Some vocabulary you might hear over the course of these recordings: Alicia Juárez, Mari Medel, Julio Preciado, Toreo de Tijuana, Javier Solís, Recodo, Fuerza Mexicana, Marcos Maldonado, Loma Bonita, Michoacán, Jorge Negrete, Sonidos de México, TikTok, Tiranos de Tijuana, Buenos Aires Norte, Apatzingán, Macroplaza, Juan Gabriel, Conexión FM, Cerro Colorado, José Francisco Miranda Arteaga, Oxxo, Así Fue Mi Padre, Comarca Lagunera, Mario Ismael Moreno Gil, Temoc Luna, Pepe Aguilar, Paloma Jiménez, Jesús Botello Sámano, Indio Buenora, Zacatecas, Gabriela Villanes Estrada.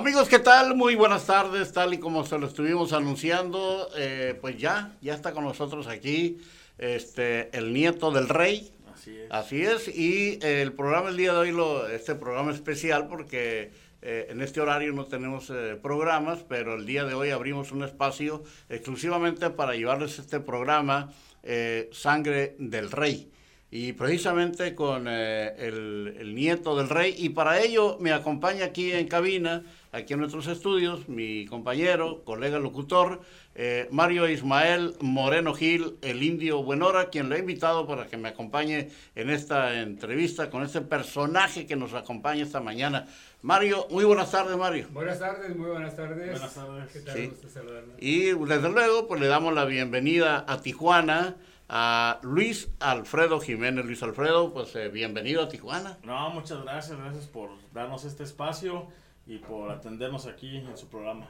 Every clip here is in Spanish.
Amigos, ¿qué tal? Muy buenas tardes, tal y como se lo estuvimos anunciando, pues ya está con nosotros aquí el nieto del rey. Así es, y el programa el día de hoy, este programa especial, porque en este horario no tenemos programas, pero el día de hoy abrimos un espacio exclusivamente para llevarles este programa, Sangre del Rey. Y precisamente con el nieto del rey, y para ello me acompaña aquí en cabina, aquí en nuestros estudios, mi compañero, colega locutor, Mario Ismael Moreno Gil, el Indio Buenora, quien lo he invitado para que me acompañe en esta entrevista con este personaje que nos acompaña esta mañana. Mario, muy buenas tardes, Mario. Buenas tardes. Buenas tardes. ¿Qué tal? Sí. Gusto saludarlo. Y desde luego, pues le damos la bienvenida a Tijuana, a Luis Alfredo Jiménez. Luis Alfredo, pues bienvenido a Tijuana. No, muchas gracias por darnos este espacio y por atendernos aquí en su programa.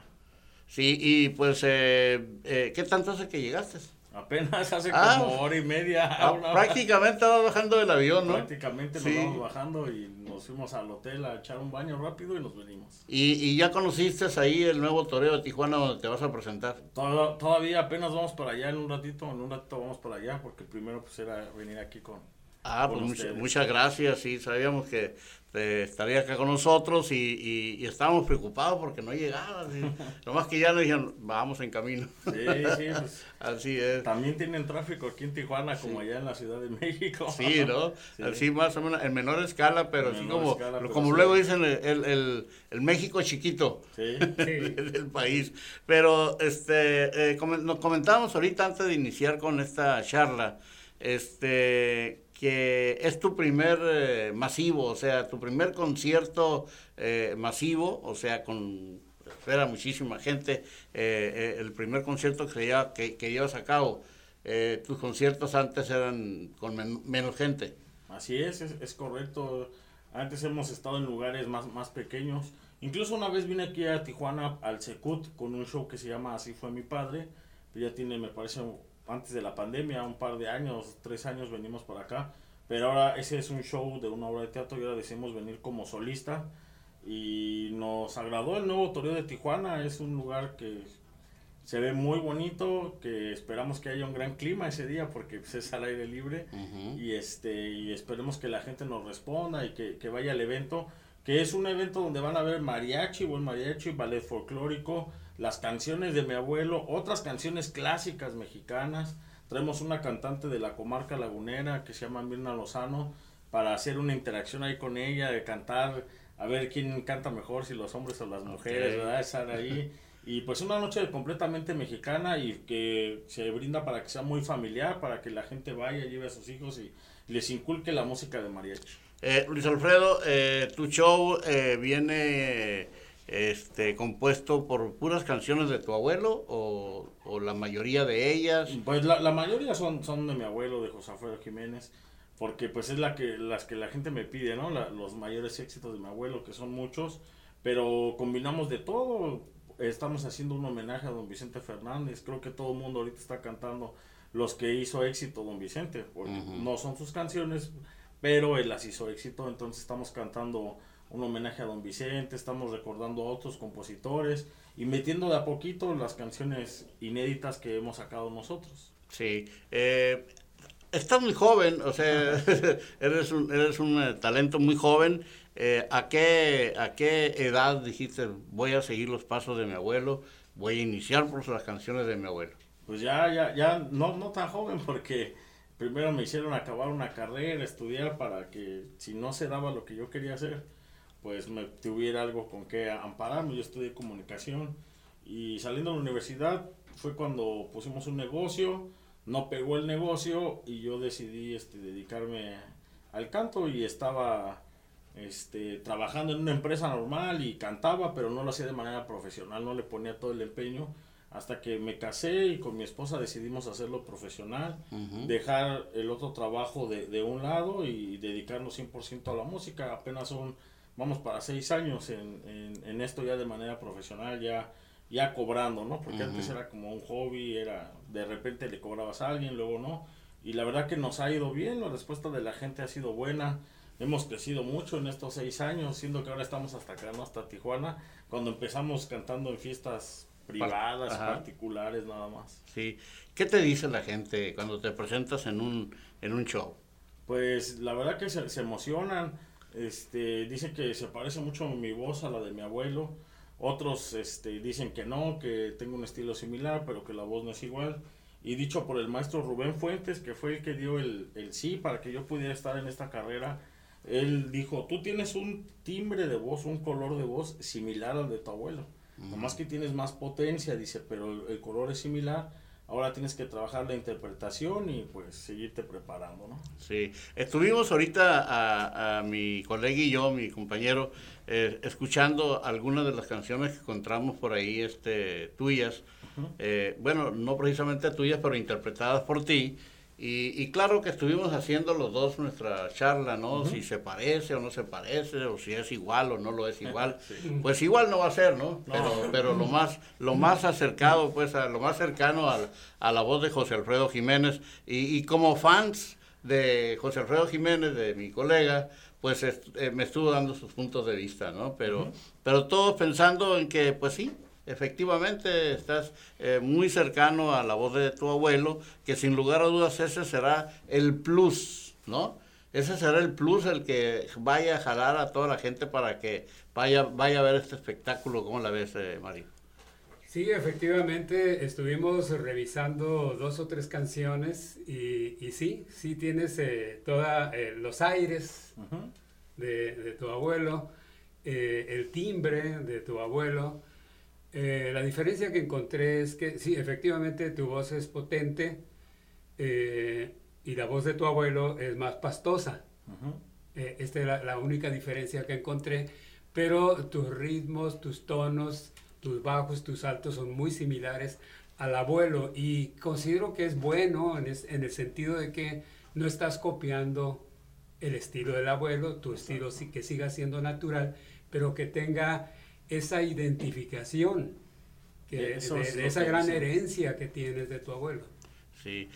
Sí, y pues, ¿qué tanto hace que llegaste? Apenas hace como hora y media. Prácticamente estaba bajando del avión, ¿no? Prácticamente nos vamos bajando y nos fuimos al hotel a echar un baño rápido y nos venimos. ¿Y ya conociste ahí el nuevo toreo de Tijuana donde te vas a presentar? Todavía apenas vamos para allá en un ratito vamos para allá, porque primero pues era venir aquí con pues muchas gracias, sí, sabíamos que estaría acá con nosotros y estábamos preocupados porque no llegaba, nomás que ya nos dijeron, vamos en camino. Sí, pues, así es. También tienen tráfico aquí en Tijuana como allá en la Ciudad de México. Sí, ¿no? Sí. Así más o menos, en menor escala, pero así como luego dicen el México chiquito, sí. Del país. Pero nos comentábamos ahorita antes de iniciar con esta charla, que es tu primer masivo, o sea, tu primer concierto masivo, o sea, espera muchísima gente, el primer concierto que llevas a cabo. Tus conciertos antes eran con menos gente. Así es correcto. Antes hemos estado en lugares más pequeños. Incluso una vez vine aquí a Tijuana, al Secut, con un show que se llama Así Fue Mi Padre. Ya tiene, me parece, antes de la pandemia, un par de años, 3 años venimos para acá, pero ahora ese es un show de una obra de teatro y ahora decidimos venir como solista y nos agradó el nuevo Toreo de Tijuana. Es un lugar que se ve muy bonito, que esperamos que haya un gran clima ese día porque pues, es al aire libre. Uh-huh. y esperemos que la gente nos responda y que vaya al evento, que es un evento donde van a ver mariachi, buen mariachi, ballet folclórico, las canciones de mi abuelo, otras canciones clásicas mexicanas. Traemos una cantante de la Comarca Lagunera que se llama Mirna Lozano para hacer una interacción ahí con ella, de cantar, a ver quién canta mejor, si los hombres o las mujeres, ¿verdad? Estar ahí. Y pues una noche completamente mexicana y que se brinda para que sea muy familiar, para que la gente vaya, lleve a sus hijos y les inculque la música de mariachi. Luis Alfredo, tu show viene compuesto por puras canciones de tu abuelo o la mayoría de ellas. Pues la mayoría son de mi abuelo, de José Alfredo Jiménez, porque pues es las que la gente me pide, ¿no? Los mayores éxitos de mi abuelo, que son muchos, pero combinamos de todo. Estamos haciendo un homenaje a don Vicente Fernández. Creo que todo el mundo ahorita está cantando los que hizo éxito don Vicente, porque no son sus canciones, pero él las hizo éxito, entonces estamos cantando un homenaje a don Vicente, estamos recordando a otros compositores y metiendo de a poquito las canciones inéditas que hemos sacado nosotros. Sí, estás muy joven, o sea, eres un talento muy joven. ¿A qué edad dijiste, voy a seguir los pasos de mi abuelo, voy a iniciar por las canciones de mi abuelo? Pues ya no tan joven, porque primero me hicieron acabar una carrera, estudiar, para que si no se daba lo que yo quería hacer, pues me tuviera algo con que ampararme. Yo estudié comunicación y saliendo de la universidad fue cuando pusimos un negocio, no pegó el negocio y yo decidí dedicarme al canto y estaba trabajando en una empresa normal y cantaba, pero no lo hacía de manera profesional, no le ponía todo el empeño, hasta que me casé y con mi esposa decidimos hacerlo profesional, dejar el otro trabajo de un lado y dedicarnos 100% a la música. Apenas vamos para 6 años en esto ya de manera profesional, ya cobrando, ¿no? Porque antes era como un hobby, de repente le cobrabas a alguien, luego no. Y la verdad que nos ha ido bien, la respuesta de la gente ha sido buena. Hemos crecido mucho en estos 6 años, siendo que ahora estamos hasta acá, no hasta Tijuana, cuando empezamos cantando en fiestas privadas, ajá, particulares nada más. Sí. ¿Qué te dice la gente cuando te presentas en un show? Pues la verdad que se emocionan, dicen que se parece mucho mi voz a la de mi abuelo, otros dicen que no, que tengo un estilo similar, pero que la voz no es igual. Y dicho por el maestro Rubén Fuentes, que fue el que dio el sí para que yo pudiera estar en esta carrera. Él dijo, tú tienes un timbre de voz, un color de voz similar al de tu abuelo, nomás que tienes más potencia, dice, pero el color es similar, ahora tienes que trabajar la interpretación y pues seguirte preparando, ¿no? Sí, estuvimos ahorita a mi colega y yo, mi compañero, escuchando algunas de las canciones que encontramos por ahí, tuyas, uh-huh, bueno, no precisamente tuyas, pero interpretadas por ti. Y claro que estuvimos haciendo los dos nuestra charla, ¿no? Uh-huh. Si se parece o no se parece, o si es igual o no lo es igual. Sí. Pues igual no va a ser, ¿no? Pero lo más acercado, pues, lo más cercano a la voz de José Alfredo Jiménez. Y como fans de José Alfredo Jiménez, de mi colega, pues me estuvo dando sus puntos de vista, ¿no? Pero, uh-huh, pero todos pensando en que, pues sí, efectivamente estás muy cercano a la voz de tu abuelo, que sin lugar a dudas ese será el plus, ¿no? Ese será el plus, el que vaya a jalar a toda la gente para que vaya a ver este espectáculo. ¿Cómo la ves, Mario? Sí, efectivamente estuvimos revisando 2 o 3 canciones y sí tienes toda los aires, uh-huh, de tu abuelo, el timbre de tu abuelo. La diferencia que encontré es que sí, efectivamente tu voz es potente, y la voz de tu abuelo es más pastosa. Uh-huh. Esta es la única diferencia que encontré, pero tus ritmos, tus tonos, tus bajos, tus altos son muy similares al abuelo, y considero que es bueno en el sentido de que no estás copiando el estilo del abuelo, tu estilo sí que siga siendo natural, pero que tenga esa identificación, de esa gran herencia que tienes de tu abuelo. Sí.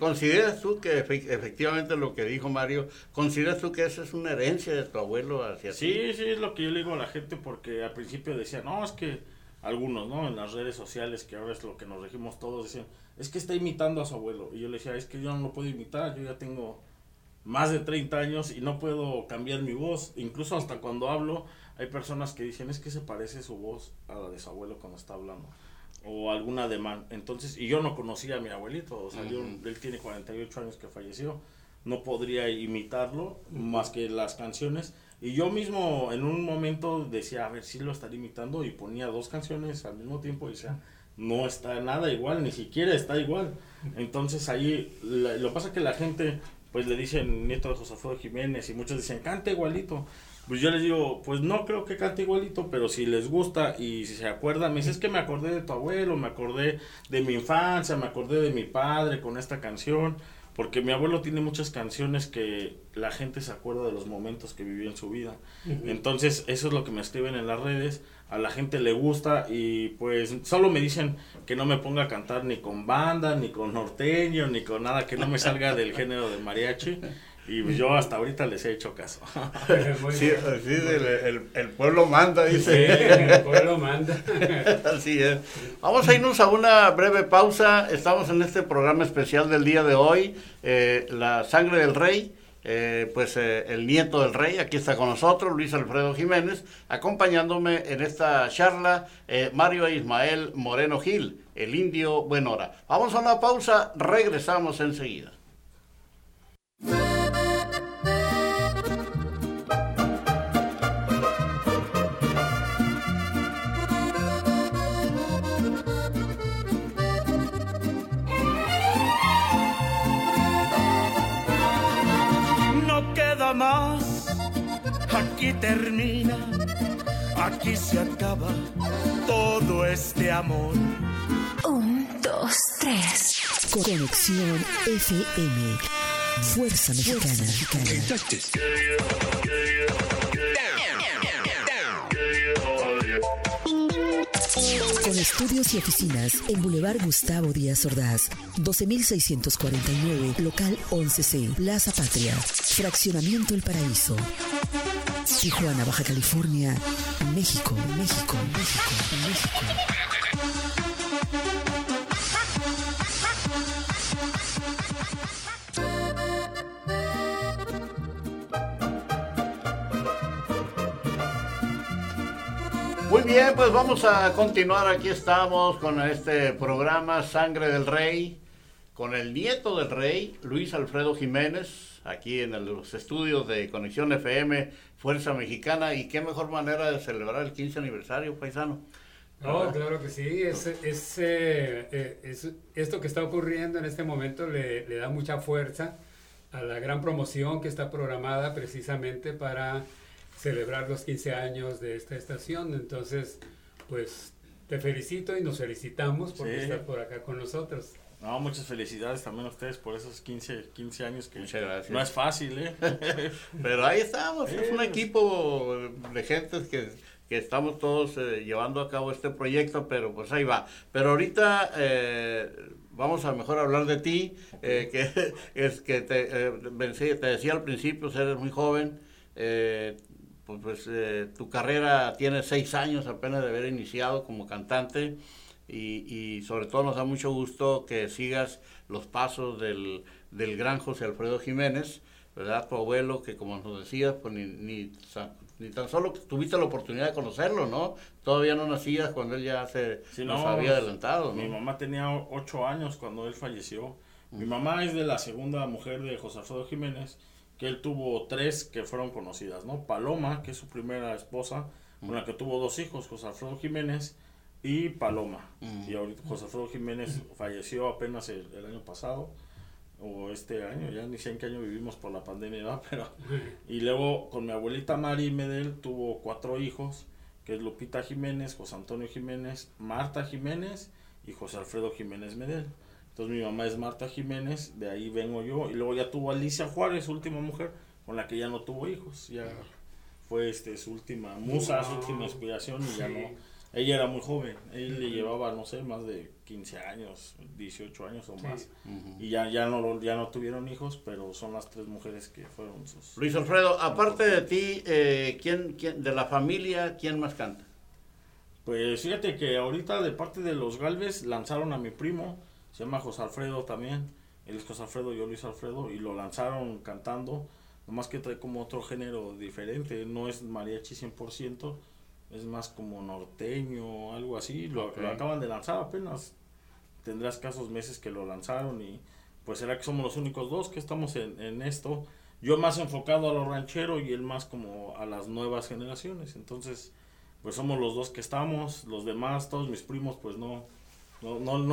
¿Consideras tú que efectivamente lo que dijo Mario, consideras tú que esa es una herencia de tu abuelo hacia ti? Sí, es lo que yo le digo a la gente, porque al principio decían, no, es que algunos, ¿no? En las redes sociales, que ahora es lo que nos regimos todos, decían, es que está imitando a su abuelo. Y yo le decía, es que yo no lo puedo imitar, yo ya tengo más de 30 años y no puedo cambiar mi voz, incluso hasta cuando hablo. Hay personas que dicen, es que se parece su voz a la de su abuelo cuando está hablando, o algún ademán. Entonces, y yo no conocía a mi abuelito, o sea, uh-huh, él tiene 48 años que falleció, no podría imitarlo, uh-huh, más que las canciones. Y yo mismo en un momento decía, a ver, sí lo estaré imitando, y ponía 2 canciones al mismo tiempo y decía, no está nada igual, ni siquiera está igual. Entonces ahí, lo que pasa es que la gente, pues le dicen nieto de José Alfredo Jiménez, y muchos dicen, canta igualito. Pues yo les digo, pues no creo que cante igualito, pero si les gusta y si se acuerdan, me dicen, es que me acordé de tu abuelo, me acordé de mi infancia, me acordé de mi padre con esta canción, porque mi abuelo tiene muchas canciones que la gente se acuerda de los momentos que vivió en su vida. Uh-huh. Entonces, eso es lo que me escriben en las redes, a la gente le gusta, y pues solo me dicen que no me ponga a cantar ni con banda, ni con norteño, ni con nada, que no me salga del género de mariachi. Y yo hasta ahorita les he hecho caso. Sí, el pueblo manda, dice. Sí, el pueblo manda. Así es. Vamos a irnos a una breve pausa. Estamos en este programa especial del día de hoy, La Sangre del Rey. El nieto del rey, aquí está con nosotros, Luis Alfredo Jiménez, acompañándome en esta charla, Mario Ismael Moreno Gil, el Indio Buenora. Vamos a una pausa, regresamos enseguida. Más, aquí termina, aquí se acaba todo este amor. 1, 2, 3. Conexión FM. Fuerza Mexicana. Conexión estudios y oficinas en Boulevard Gustavo Díaz Ordaz, 12.649, local 11C, Plaza Patria, Fraccionamiento El Paraíso. Tijuana, Baja California, México, México, México, México. Muy bien, pues vamos a continuar. Aquí estamos con este programa Sangre del Rey, con el nieto del rey, Luis Alfredo Jiménez, aquí en los estudios de Conexión FM, Fuerza Mexicana. Y qué mejor manera de celebrar el 15 aniversario, paisano. No, claro que sí, es esto que está ocurriendo en este momento le da mucha fuerza a la gran promoción que está programada precisamente para celebrar los 15 años de esta estación. Entonces, pues, te felicito y nos felicitamos por estar por acá con nosotros. No, muchas felicidades también a ustedes por esos 15 años que no es fácil, pero ahí estamos, es un equipo de gente que estamos todos llevando a cabo este proyecto, pero pues ahí va. Pero ahorita vamos a mejor hablar de ti, que es que te decía al principio, eres muy joven. Tu carrera tiene 6 años apenas de haber iniciado como cantante, y sobre todo nos da mucho gusto que sigas los pasos del gran José Alfredo Jiménez, ¿verdad? Tu abuelo, que como nos decías, pues ni tan solo tuviste la oportunidad de conocerlo, ¿no? Todavía no nacías cuando él ya nos había adelantado, ¿no? Mi mamá tenía 8 años cuando él falleció. Mi mamá es de la segunda mujer de José Alfredo Jiménez, que él tuvo 3 que fueron conocidas, ¿no? Paloma, que es su primera esposa, con la que tuvo 2 hijos, José Alfredo Jiménez y Paloma. Y ahorita José Alfredo Jiménez falleció apenas el año pasado, o este año, ya ni sé en qué año vivimos por la pandemia, ¿no? Pero, y luego con mi abuelita Mari Medel tuvo 4 hijos, que es Lupita Jiménez, José Antonio Jiménez, Marta Jiménez y José Alfredo Jiménez Medel. Entonces mi mamá es Marta Jiménez, de ahí vengo yo, y luego ya tuvo Alicia Juárez, su última mujer, con la que ya no tuvo hijos, ya fue su última musa, su última inspiración, y ya no, ella era muy joven, él le llevaba, no sé, más de 15 años, 18 años o más, y ya no tuvieron hijos, pero son las 3 mujeres que fueron sus... Luis Alfredo, aparte de ti, ¿quién de la familia, quién más canta? Pues fíjate que ahorita de parte de los Galvez lanzaron a mi primo, se llama José Alfredo también, él es José Alfredo, yo Luis Alfredo, y lo lanzaron cantando, nomás que trae como otro género diferente, no es mariachi 100%, es más como norteño, algo así, lo acaban de lanzar apenas, tendrá escasos meses que lo lanzaron, y pues será que somos los únicos 2 que estamos en esto, yo más enfocado a lo ranchero y él más como a las nuevas generaciones, entonces pues somos los 2 que estamos, los demás, todos mis primos pues no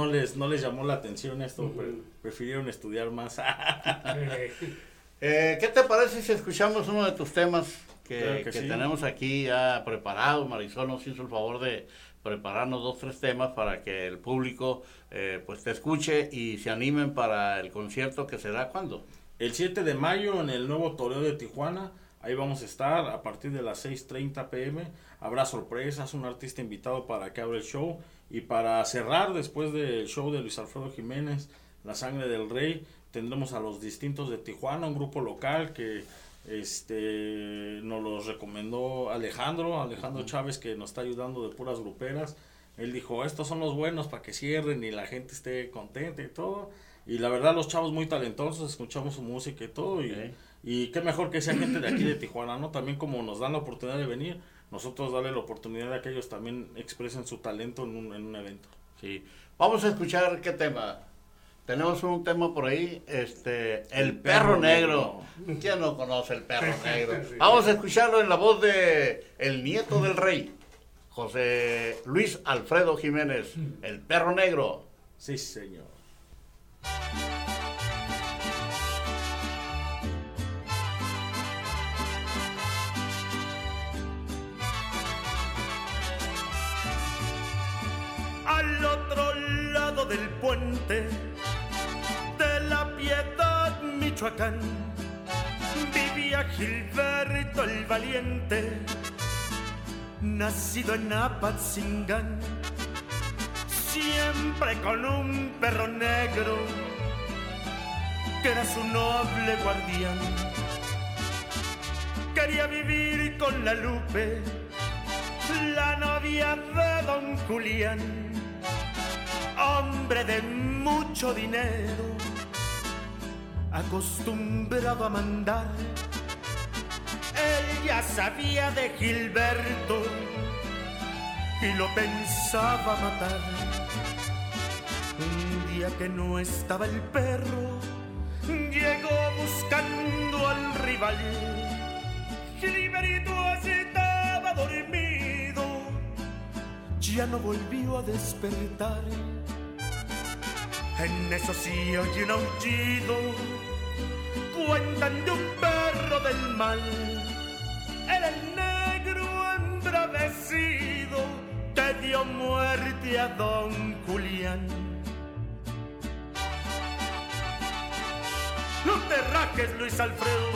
les llamó la atención esto, prefirieron estudiar más. ¿Qué te parece si escuchamos uno de tus temas que sí tenemos aquí ya preparado? Marisol nos hizo el favor de prepararnos 2, 3 temas para que el público pues te escuche y se animen para el concierto que será ¿cuándo? El 7 de mayo en el nuevo Toreo de Tijuana. Ahí vamos a estar a partir de las 6:30 p.m. Habrá sorpresas, un artista invitado para que abra el show. Y para cerrar, después del show de Luis Alfredo Jiménez, La Sangre del Rey, tendremos a Los Distintos de Tijuana, un grupo local que nos los recomendó Alejandro Chávez, que nos está ayudando de puras gruperas. Él dijo, estos son los buenos para que cierren y la gente esté contenta y todo. Y la verdad, los chavos muy talentosos, escuchamos su música y todo. Y qué mejor que sea gente de aquí de Tijuana, ¿no? También como nos dan la oportunidad de venir, nosotros darle la oportunidad a que ellos también expresen su talento en un evento. Sí, vamos a escuchar qué tema. Tenemos un tema por ahí, El Perro Negro. ¿Quién no conoce El Perro Negro? Vamos a escucharlo en la voz de el nieto del rey, José Luis Alfredo Jiménez, El Perro Negro. Sí, señor. Al otro lado del puente de La Piedad, Michoacán, vivía Gilberto el Valiente, nacido en Apatzingán. siempre con un perro negro que era su noble guardián. Quería vivir con la Lupe, la novia de don Julián, hombre de mucho dinero, acostumbrado a mandar. Él ya sabía de Gilberto y lo pensaba matar. Un día que no estaba el perro, llegó buscando al rival. Gilberto estaba dormido, ya no volvió a despertar. En eso sí oye un aullido, cuentan de un perro del mal. Era el negro embravecido que dio muerte a don Julián. ¡No te rajes, Luis Alfredo!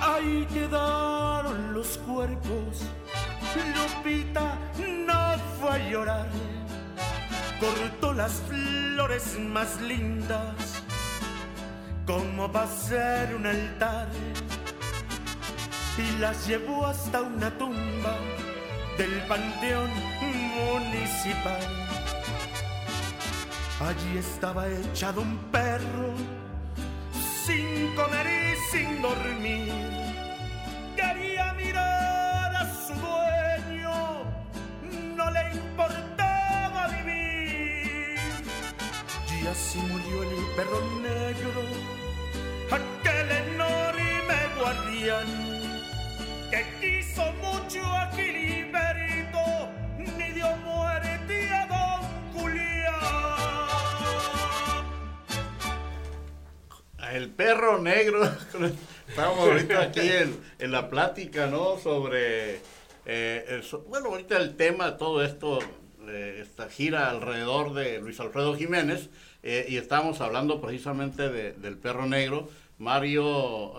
Ahí quedaron los cuerpos, Lupita no fue a llorar, cortó las flores más lindas, como va a ser un altar, y las llevó hasta una tumba del panteón municipal. Allí estaba echado un perro, sin comer y sin dormir, quería mirar a su dueño, no le importaba vivir. Y así murió el perro negro, aquel enorme guardián, que quiso mucho a Gilberto, ni dio muerte a don Julián. El perro negro. Estamos ahorita aquí en la plática, ¿no? Sobre, bueno, ahorita el tema de todo esto, esta gira alrededor de Luis Alfredo Jiménez, y estábamos hablando precisamente del perro negro. Mario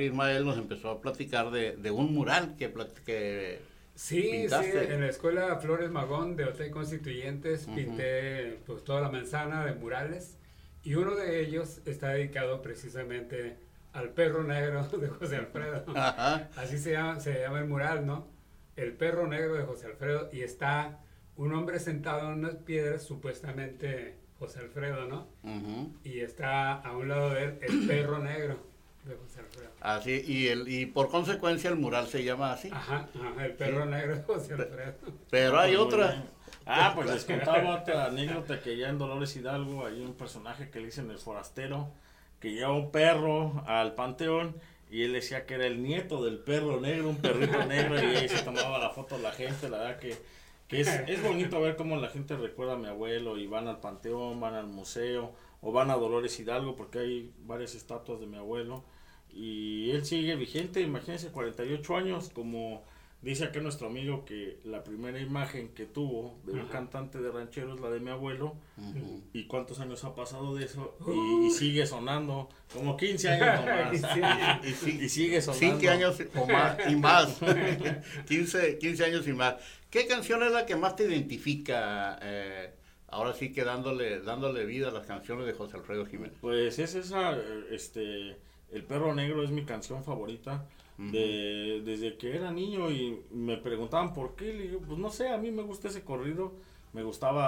Ismael nos empezó a platicar de un mural que pintaste. Sí, en la Escuela Flores Magón de Hotel Constituyentes pinté pues toda la manzana de murales, y uno de ellos está dedicado precisamente al perro negro de José Alfredo. Ajá. Así se llama el mural, ¿no? El perro negro de José Alfredo, y está un hombre sentado en unas piedras, supuestamente José Alfredo, ¿no? Uh-huh. Y está a un lado de él el perro negro de José Alfredo. Así, y por consecuencia el mural se llama así. Ajá, el perro negro de José Alfredo. Pero hay otra. Pues les contaba la anécdota que ya en Dolores Hidalgo hay un personaje que le dicen el forastero, que lleva un perro al panteón, y él decía que era el nieto del perro negro, un perrito negro, y ahí se tomaba la foto la gente. La verdad que es bonito ver cómo la gente recuerda a mi abuelo, y van al panteón, van al museo, o van a Dolores Hidalgo, porque hay varias estatuas de mi abuelo, y él sigue vigente. Imagínense, 48 años, como dice acá nuestro amigo, que la primera imagen que tuvo de un cantante de ranchero es la de mi abuelo. Y cuántos años ha pasado de eso, y sigue sonando, como 15 años o más. y sigue sonando. 15 años o más, y más. 15 años y más. ¿Qué canción es la que más te identifica, ahora sí que dándole vida a las canciones de José Alfredo Jiménez? Pues es esa, El Perro Negro es mi canción favorita. Desde que era niño, y me preguntaban por qué, le digo, pues no sé, a mí me gusta ese corrido, me gusta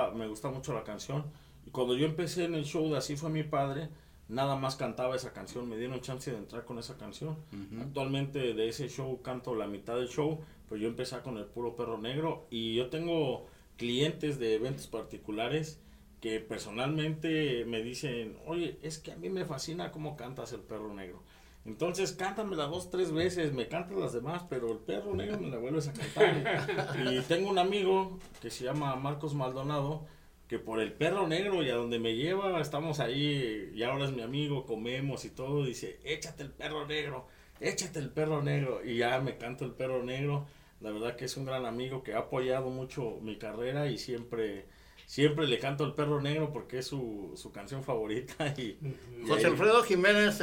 mucho la canción, y cuando yo empecé en el show de Así Fue Mi Padre, nada más cantaba esa canción, me dieron chance de entrar con esa canción. Actualmente de ese show canto la mitad del show, pues yo empecé con el puro Perro Negro, y yo tengo clientes de eventos particulares que personalmente me dicen, oye, es que a mí me fascina cómo cantas el Perro Negro. Entonces, cántamela 2, 3 veces, me cantas las demás, pero el Perro Negro me la vuelves a cantar. Y tengo un amigo que se llama Marcos Maldonado, que por el Perro Negro y a donde me lleva, estamos ahí, y ahora es mi amigo, comemos y todo, dice, échate el Perro Negro, y ya me canto el Perro Negro. La verdad que es un gran amigo que ha apoyado mucho mi carrera, y siempre le canto el Perro Negro porque es su canción favorita. José Alfredo Jiménez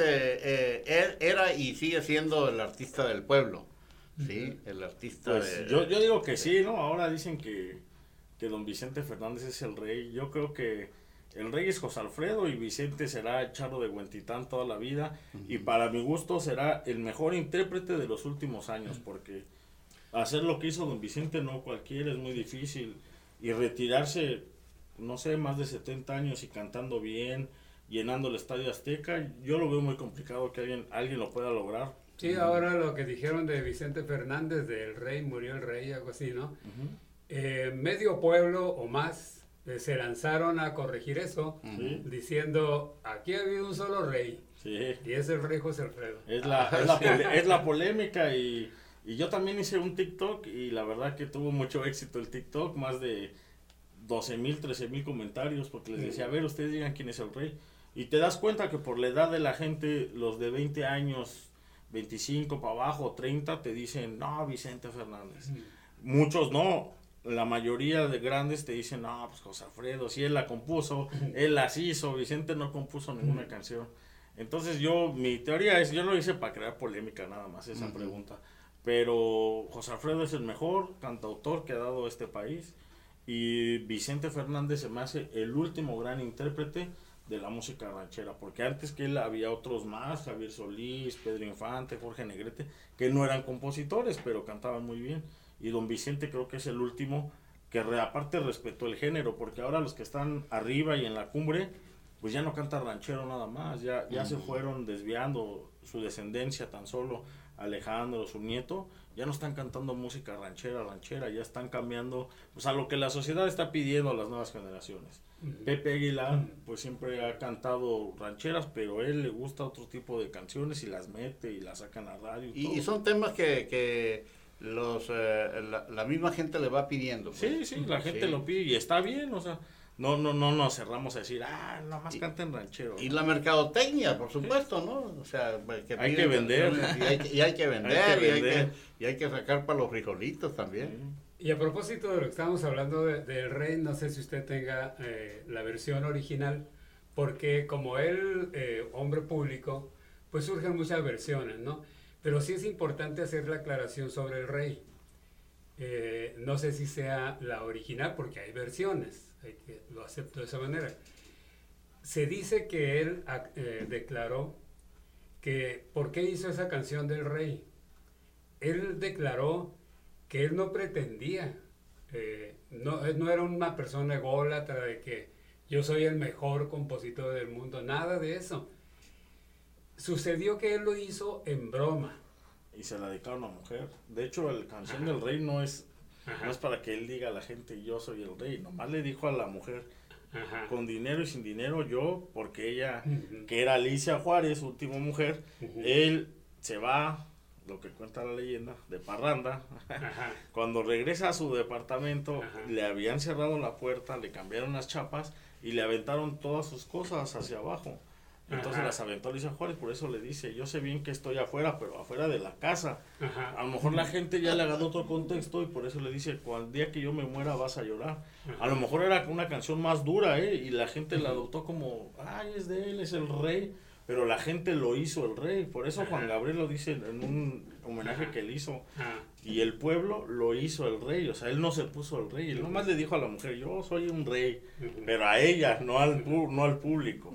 era y sigue siendo el artista del pueblo. ¿sí? El artista pues de, yo digo que sí, ¿no? Ahora dicen que don Vicente Fernández es el rey. Yo creo que el rey es José Alfredo y Vicente será Charro de Huentitán toda la vida, y para mi gusto será el mejor intérprete de los últimos años, porque hacer lo que hizo don Vicente no cualquiera, es muy difícil, y retirarse, no sé, más de 70 años y cantando bien, llenando el Estadio Azteca, yo lo veo muy complicado que alguien lo pueda lograr. Sí, ahora lo que dijeron de Vicente Fernández, del rey, murió el rey, algo así, ¿no? Medio pueblo o más se lanzaron a corregir eso, diciendo, aquí ha habido un solo rey, y es el rey José Alfredo. Es la polémica, y yo también hice un TikTok, y la verdad que tuvo mucho éxito el TikTok, más de 12,000, 13,000 comentarios, porque les decía, a ver, ustedes digan quién es el rey, y te das cuenta que por la edad de la gente, los de 20 años, 25 para abajo, 30, te dicen, no, Vicente Fernández. Muchos no, la mayoría de grandes te dicen, no, pues José Alfredo, si él la compuso, él las hizo, Vicente no compuso ninguna canción. Entonces yo, mi teoría es, yo lo hice para crear polémica nada más, esa pregunta, pero José Alfredo es el mejor cantautor que ha dado este país, y Vicente Fernández se me hace el último gran intérprete de la música ranchera, porque antes que él había otros más, Javier Solís, Pedro Infante, Jorge Negrete, que no eran compositores, pero cantaban muy bien, y don Vicente creo que es el último que aparte respetó el género, porque ahora los que están arriba y en la cumbre, pues ya no canta ranchero nada más, ya se fueron desviando su descendencia tan solo, Alejandro, su nieto, ya no están cantando música ranchera, ya están cambiando, pues a lo que la sociedad está pidiendo a las nuevas generaciones. Pepe Aguilar, pues siempre ha cantado rancheras, pero a él le gusta otro tipo de canciones y las mete y las sacan a radio. Y son temas que los la misma gente le va pidiendo. Pues. Sí, la gente lo pide y está bien, o sea, no nos cerramos a decir, nomás canten ranchero. Y la mercadotecnia, por supuesto, ¿no? O sea, que hay que vender. Y hay que sacar para los frijolitos también. Y a propósito de lo que estábamos hablando del rey, no sé si usted tenga la versión original, porque como él, hombre público, pues surgen muchas versiones, ¿no? Pero sí es importante hacer la aclaración sobre el rey. No sé si sea la original, porque hay versiones. Lo acepto de esa manera. Se dice que él declaró que ¿por qué hizo esa canción del rey? Él declaró que él no pretendía, no era una persona ególatra de que yo soy el mejor compositor del mundo, nada de eso. Sucedió que él lo hizo en broma. Y se la dedicó a una mujer. De hecho, la canción del rey no es... Ajá. No es para que él diga a la gente, yo soy el rey, nomás le dijo a la mujer, con dinero y sin dinero yo, porque ella, que era Alicia Juárez, su última mujer, él se va, lo que cuenta la leyenda, de parranda. Cuando regresa a su departamento, le habían cerrado la puerta, le cambiaron las chapas y le aventaron todas sus cosas hacia abajo. Entonces las aventó Alicia Juárez, por eso le dice, yo sé bien que estoy afuera, pero afuera de la casa. A lo mejor la gente ya le agarró otro contexto y por eso le dice, cuando el día que yo me muera vas a llorar. A lo mejor era una canción más dura, y la gente la adoptó como, es de él, es el rey, pero la gente lo hizo el rey. Por eso Juan Gabriel lo dice en un homenaje que él hizo, y el pueblo lo hizo el rey, o sea, él no se puso el rey, él nomás le dijo a la mujer, yo soy un rey, pero a ella, no al público.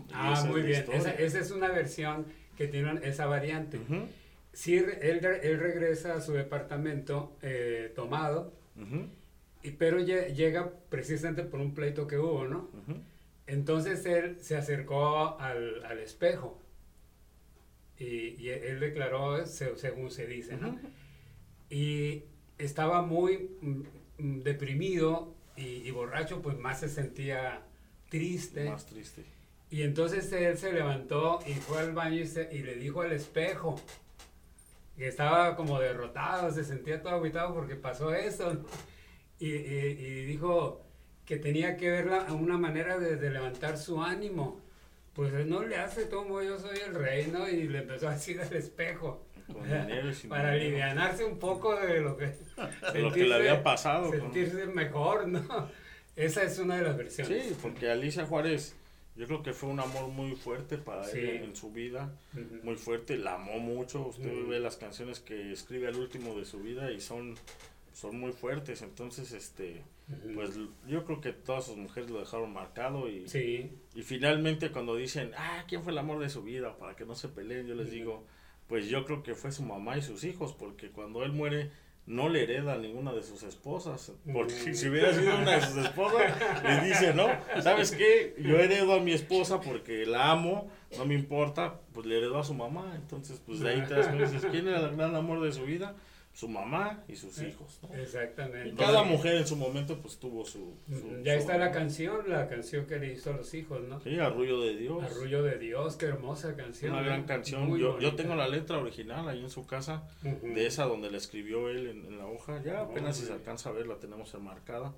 Muy bien, esa es una versión que tiene esa variante. Sí, él regresa a su departamento tomado, pero llega precisamente por un pleito que hubo, ¿no? Entonces él se acercó al espejo y él declaró, según se dice, ¿no? Y estaba muy deprimido y borracho, pues más se sentía triste. Más triste. Y entonces él se levantó y fue al baño y le dijo al espejo que estaba como derrotado, se sentía todo agüitado porque pasó eso, ¿no? Y dijo que tenía que verla a una manera de levantar su ánimo. Pues él no le hace, tomo, yo soy el rey, ¿no? Y le empezó a decir al espejo, para alivianarse un poco de lo que le había pasado. Sentirse mejor, ¿no? Esa es una de las versiones. Sí, porque Alicia Juárez Yo creo que fue un amor muy fuerte para él en su vida, muy fuerte, la amó mucho. Usted ve las canciones que escribe al último de su vida y son muy fuertes. Entonces, pues yo creo que todas sus mujeres lo dejaron marcado y, y finalmente cuando dicen, ¿quién fue el amor de su vida? Para que no se peleen, yo les digo, pues yo creo que fue su mamá y sus hijos, porque cuando él muere, no le hereda a ninguna de sus esposas, porque si hubiera sido una de sus esposas, le dice, ¿no? ¿Sabes qué? Yo heredo a mi esposa porque la amo, no me importa, pues le heredó a su mamá. Entonces, pues de ahí te das cuenta, dices, ¿quién era el gran amor de su vida? Su mamá y sus hijos, ¿no? Exactamente. Y cada mujer en su momento, pues tuvo su ya está la canción que le hizo a los hijos, ¿no? Sí, Arrullo de Dios. Arrullo de Dios, qué hermosa canción. Una gran canción. Yo tengo la letra original ahí en su casa, de esa donde la escribió él en la hoja. Ya apenas si se alcanza a ver, la tenemos enmarcada.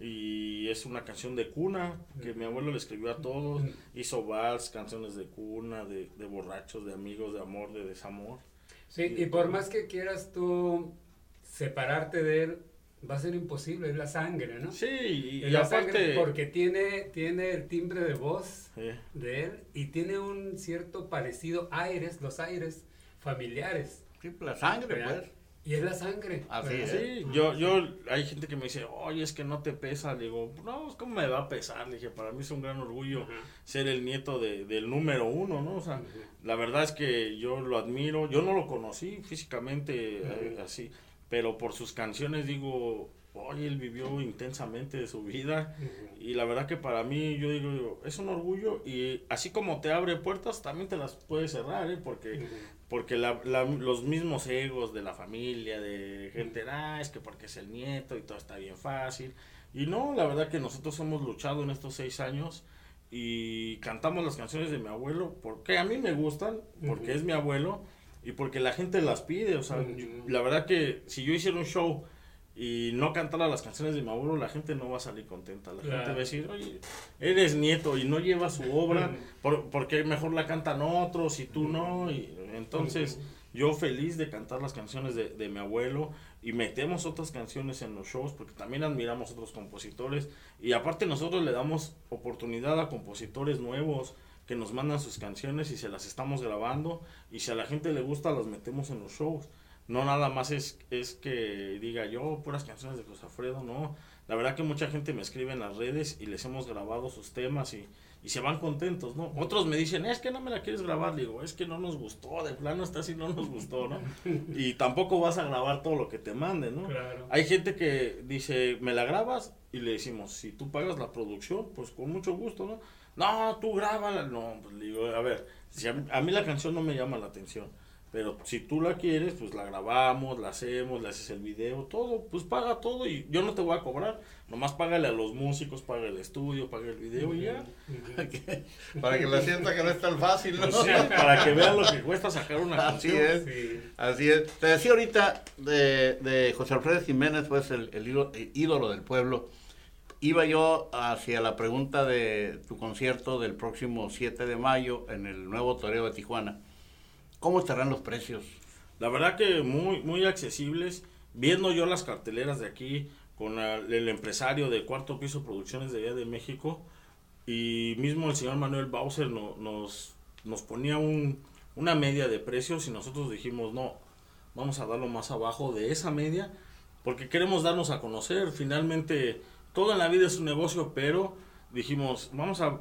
Y es una canción de cuna, que mi abuelo le escribió a todos. Hizo vals, canciones de cuna, de borrachos, de amigos, de amor, de desamor. Sí, y por más que quieras tú separarte de él, va a ser imposible, es la sangre, ¿no? Sí, y la aparte... sangre, porque tiene el timbre de voz de él y tiene un cierto parecido los aires familiares. Sí, la sangre, ¿verdad? Pues. Y es la sangre. Así es. Sí, yo, hay gente que me dice, oye, es que no te pesa. Le digo, no, ¿cómo me va a pesar? Le dije, para mí es un gran orgullo ser el nieto del número uno, ¿no? O sea, la verdad es que yo lo admiro. Yo no lo conocí físicamente así, pero por sus canciones digo, oye, él vivió intensamente de su vida. Y la verdad que para mí, yo digo, es un orgullo. Y así como te abre puertas, también te las puede cerrar, ¿eh? Porque los mismos egos de la familia, de gente, es que porque es el nieto y todo está bien fácil. Y no, la verdad que nosotros hemos luchado en estos 6 años y cantamos las canciones de mi abuelo porque a mí me gustan, porque es mi abuelo y porque la gente las pide. O sea, la verdad que si yo hiciera un show y no cantara las canciones de mi abuelo, la gente no va a salir contenta. La gente va a decir, oye, eres nieto y no lleva su obra, porque mejor la cantan otros y tú no. Y entonces, yo feliz de cantar las canciones de mi abuelo y metemos otras canciones en los shows porque también admiramos otros compositores. Y aparte nosotros le damos oportunidad a compositores nuevos que nos mandan sus canciones y se las estamos grabando. Y si a la gente le gusta, las metemos en los shows. No nada más es que diga yo puras canciones de José Alfredo, no. La verdad que mucha gente me escribe en las redes y les hemos grabado sus temas y se van contentos, ¿no? Otros me dicen, es que no me la quieres grabar. Le digo, es que no nos gustó, de plano está así, no nos gustó, ¿no? Y tampoco vas a grabar todo lo que te manden, ¿no? Claro. Hay gente que dice, ¿me la grabas? Y le decimos, si tú pagas la producción, pues con mucho gusto, ¿no? No, tú grábala. No, pues le digo, a ver, si a mí la canción no me llama la atención. Pero si tú la quieres, pues la grabamos, la hacemos, le haces el video, todo, pues paga todo y yo no te voy a cobrar. Nomás págale a los músicos, paga el estudio, paga el video y ya. Para que lo sienta que no es tan fácil, ¿no? Pues sí, para que vean lo que cuesta sacar una canción. Así es. Te decía ahorita de José Alfredo Jiménez, pues el ídolo del pueblo. Iba yo hacia la pregunta de tu concierto del próximo 7 de mayo en el nuevo Toreo de Tijuana. ¿Cómo estarán los precios? La verdad que muy muy accesibles. Viendo yo las carteleras de aquí con el empresario de Cuarto Piso Producciones de allá de México y mismo el señor Manuel Bauser nos ponía una media de precios y nosotros dijimos no, vamos a darlo más abajo de esa media porque queremos darnos a conocer. Finalmente todo en la vida es un negocio, pero dijimos,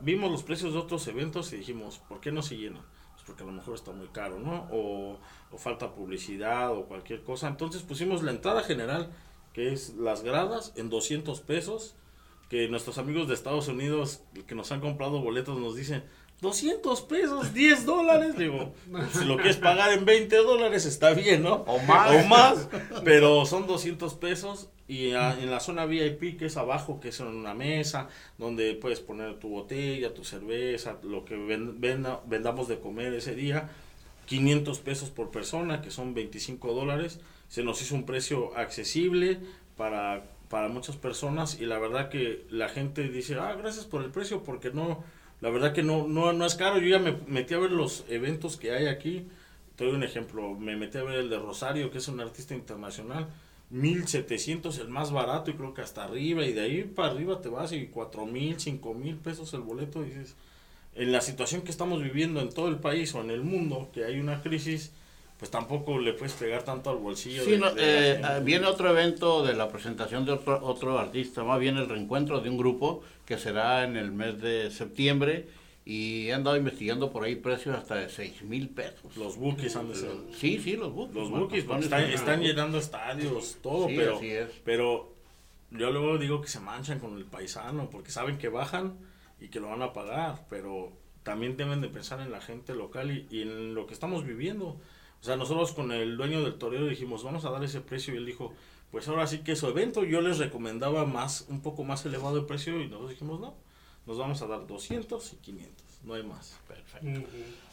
vimos los precios de otros eventos y dijimos, ¿por qué no se llenan? Porque a lo mejor está muy caro, ¿no? O falta publicidad o cualquier cosa. Entonces pusimos la entrada general, que es las gradas, en $200, que nuestros amigos de Estados Unidos que nos han comprado boletos nos dicen, $200, $10. Digo, pues, si lo quieres pagar en $20 está bien, ¿no? O más, pero son $200. Y en la zona VIP, que es abajo, que es en una mesa, donde puedes poner tu botella, tu cerveza, lo que vendamos de comer ese día, $500 por persona, que son $25. Se nos hizo un precio accesible para muchas personas y la verdad que la gente dice, gracias por el precio, porque no, la verdad que no es caro. Yo ya me metí a ver los eventos que hay aquí. Te doy un ejemplo, me metí a ver el de Rosario, que es un artista internacional, $1,700 el más barato y creo que hasta arriba, y de ahí para arriba te vas y $4,000, $5,000 el boleto, y dices, en la situación que estamos viviendo en todo el país o en el mundo, que hay una crisis, pues tampoco le puedes pegar tanto al bolsillo. Sí, viene otro evento de la presentación de otro artista, más bien el reencuentro de un grupo que será en el mes de septiembre, y he andado investigando por ahí precios hasta de 6,000 pesos. Los buquis han de ser. Sí, sí, los buquis. Los buquis están llenando estadios, todo, sí, pero, así es. Pero yo luego digo que se manchan con el paisano, porque saben que bajan y que lo van a pagar, pero también deben de pensar en la gente local y en lo que estamos viviendo. O sea, nosotros con el dueño del toreo dijimos, vamos a dar ese precio, y él dijo, pues ahora sí que su evento yo les recomendaba más, un poco más elevado el precio, y nosotros dijimos, no, nos vamos a dar 200 y 500, no hay más. Perfecto.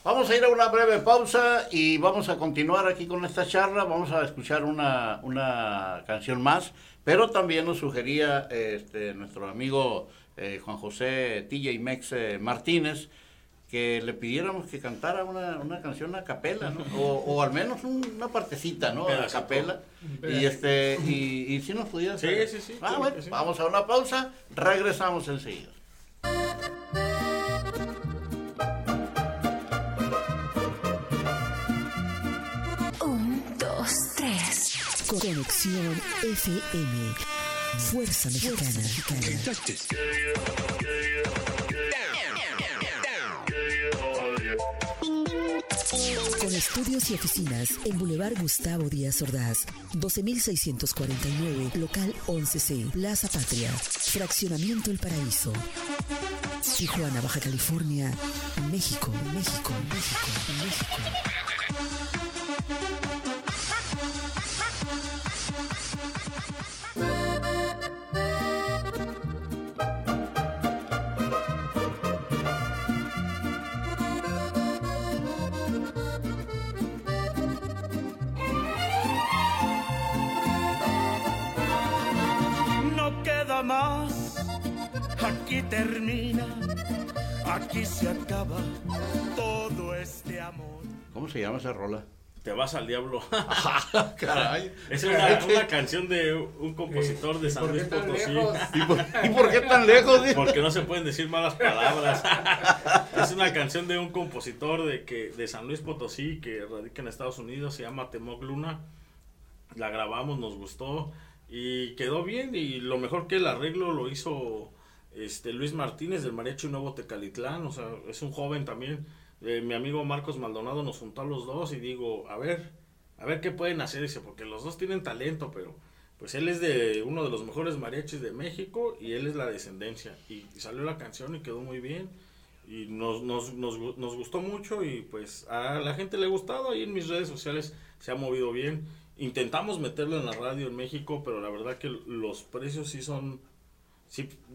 Vamos a ir a una breve pausa y vamos a continuar aquí con esta charla, vamos a escuchar una canción más, pero también nos sugería nuestro amigo Juan José Tilla y Mex Martínez, que le pidiéramos que cantara una canción a capela, ¿no? O al menos una partecita, ¿no? A capela. Y si nos pudieras. Sí, sí, sí. Ah, bueno, sí. Vamos a una pausa, regresamos enseguida. Un, dos, tres. Conexión FM. Fuerza Mexicana. Con estudios y oficinas en Boulevard Gustavo Díaz Ordaz, 12,649, local 11C, Plaza Patria, Fraccionamiento El Paraíso, Tijuana, Baja California, México, México, México, México. Aquí termina, aquí se acaba todo este amor. ¿Cómo se llama esa rola? Te vas al diablo. Ah, caray. Es una canción de un compositor de San Luis Potosí. ¿Y por qué tan lejos? Porque no se pueden decir malas palabras. Es una canción de un compositor de San Luis Potosí que radica en Estados Unidos, se llama Temoc Luna. La grabamos, nos gustó y quedó bien, y lo mejor que el arreglo lo hizo Luis Martínez del Mariachi Nuevo Tecalitlán. O sea, es un joven también, mi amigo Marcos Maldonado nos juntó a los dos y digo, a ver qué pueden hacer, dice, porque los dos tienen talento, pero pues él es de uno de los mejores mariachis de México y él es la descendencia, y salió la canción y quedó muy bien, y nos gustó mucho, y pues a la gente le ha gustado, ahí en mis redes sociales se ha movido bien. Intentamos meterlo en la radio en México, pero la verdad que los precios sí,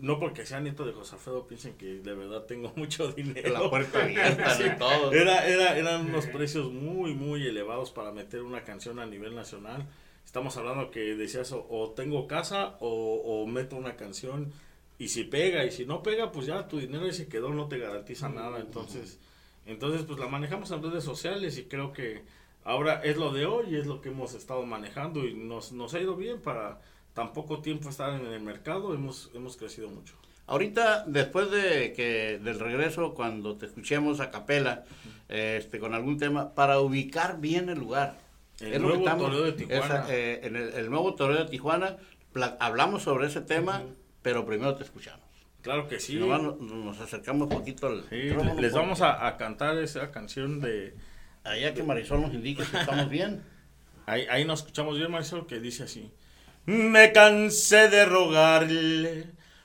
no porque sea nieto de José Alfredo piensen que de verdad tengo mucho dinero. La puerta abierta de todo. Eran unos precios muy, muy elevados para meter una canción a nivel nacional. Estamos hablando que decías o tengo casa o meto una canción, y si pega, y si no pega, pues ya tu dinero ahí se quedó, no te garantiza nada. Entonces pues la manejamos en redes sociales, y creo que ahora es lo de hoy, es lo que hemos estado manejando, y nos ha ido bien para tan poco tiempo estar en el mercado. Hemos crecido mucho. Ahorita, después del regreso, cuando te escuchemos a capela, con algún tema, para ubicar bien el lugar. El nuevo Toreo de Tijuana. En el nuevo Toreo de Tijuana, hablamos sobre ese tema, pero primero te escuchamos. Claro que sí. Nos acercamos un poquito al... Sí, les vamos a cantar esa canción de... Allá que Marisol nos indique que estamos bien. Ahí nos escuchamos bien, Marisol, que dice así. Me cansé de rogarle,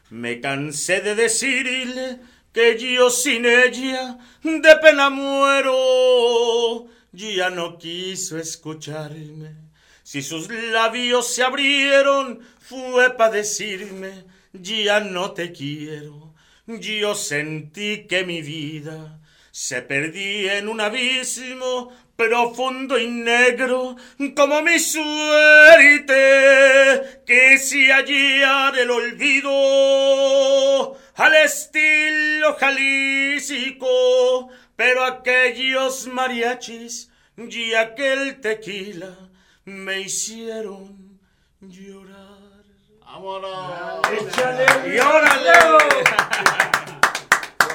me cansé de decirle que yo sin ella de pena muero. Ya no quiso escucharme, si sus labios se abrieron fue para decirme ya no te quiero. Yo sentí que mi vida se perdía en un abismo profundo y negro, como mi suerte, que si hallar el olvido al estilo Jalisco. Pero aquellos mariachis y aquel tequila me hicieron llorar. ¡Vámonos! ¡Échale! ¡Y órale!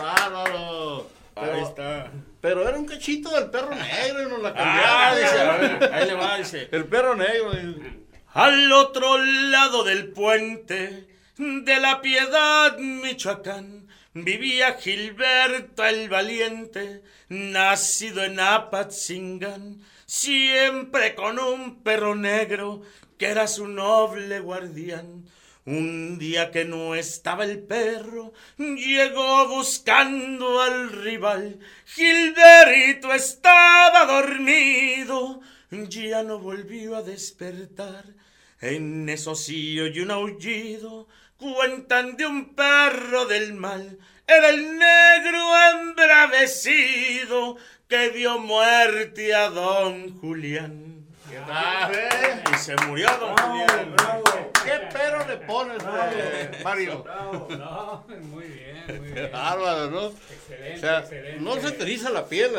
¡Vámonos! Pero, ahí está. Pero era un cachito del perro negro y nos la cambiaba. Dice, a ver, ahí le va, dice. El perro negro. Dice. Al otro lado del puente de la Piedad, Michoacán, vivía Gilberto el Valiente, nacido en Apatzingán, siempre con un perro negro que era su noble guardián. Un día que no estaba el perro, llegó buscando al rival. Gilberto estaba dormido, ya no volvió a despertar. En eso sí oyó un aullido, cuentan de un perro del mal. Era el negro embravecido que dio muerte a don Julián. ¿Qué tal, eh? Y se murió don Julián. Bravo. ¿Qué perro le pones, Mario? Bravo, no, muy bien, muy bien. Bárbaro, ¿no? Excelente, o sea, excelente. No se triza la piel,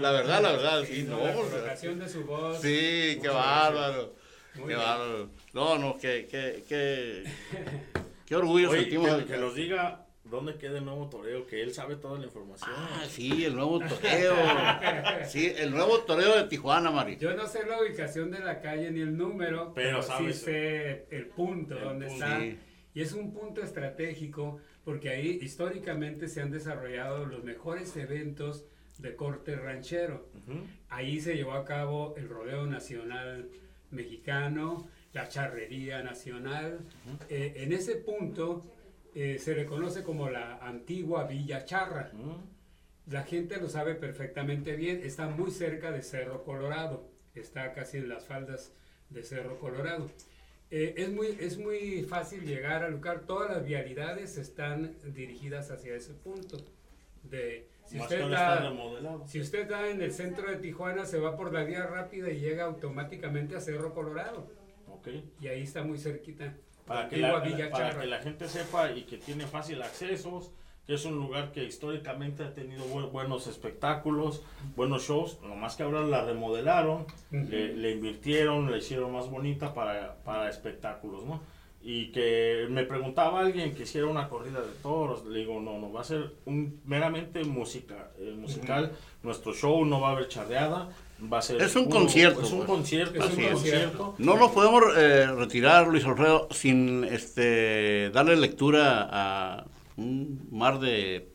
la verdad. Sí, no, la colocación de su voz. Sí, qué bárbaro. Qué bárbaro. No, qué orgullo sentimos. Que los diga... ¿Dónde queda el nuevo toreo? Que él sabe toda la información. Ah, sí, el nuevo toreo. Sí, el nuevo toreo de Tijuana, Mari. Yo no sé la ubicación de la calle ni el número, pero sabes, sí sé el punto donde está. Sí. Y es un punto estratégico porque ahí históricamente se han desarrollado los mejores eventos de corte ranchero. Uh-huh. Ahí se llevó a cabo el rodeo nacional mexicano, la charrería nacional. Uh-huh. En ese punto... se reconoce como la antigua Villa Charra. La gente lo sabe perfectamente bien, está muy cerca de Cerro Colorado, está casi en las faldas de Cerro Colorado. Es muy fácil llegar al lugar, todas las vialidades están dirigidas hacia ese punto. Si usted está en el centro de Tijuana, se va por la vía rápida y llega automáticamente a Cerro Colorado. Okay. Y ahí está muy cerquita. Para que la gente sepa y que tiene fácil accesos, que es un lugar que históricamente ha tenido buenos espectáculos, buenos shows, nomás que ahora la remodelaron, uh-huh. le invirtieron, la hicieron más bonita para espectáculos, ¿no? Y que me preguntaba alguien que hiciera una corrida de toros, le digo, no, va a ser meramente musical, uh-huh. Nuestro show no va a haber charreada. Es un concierto. No nos podemos retirar, Luis Alfredo, sin darle lectura a un mar de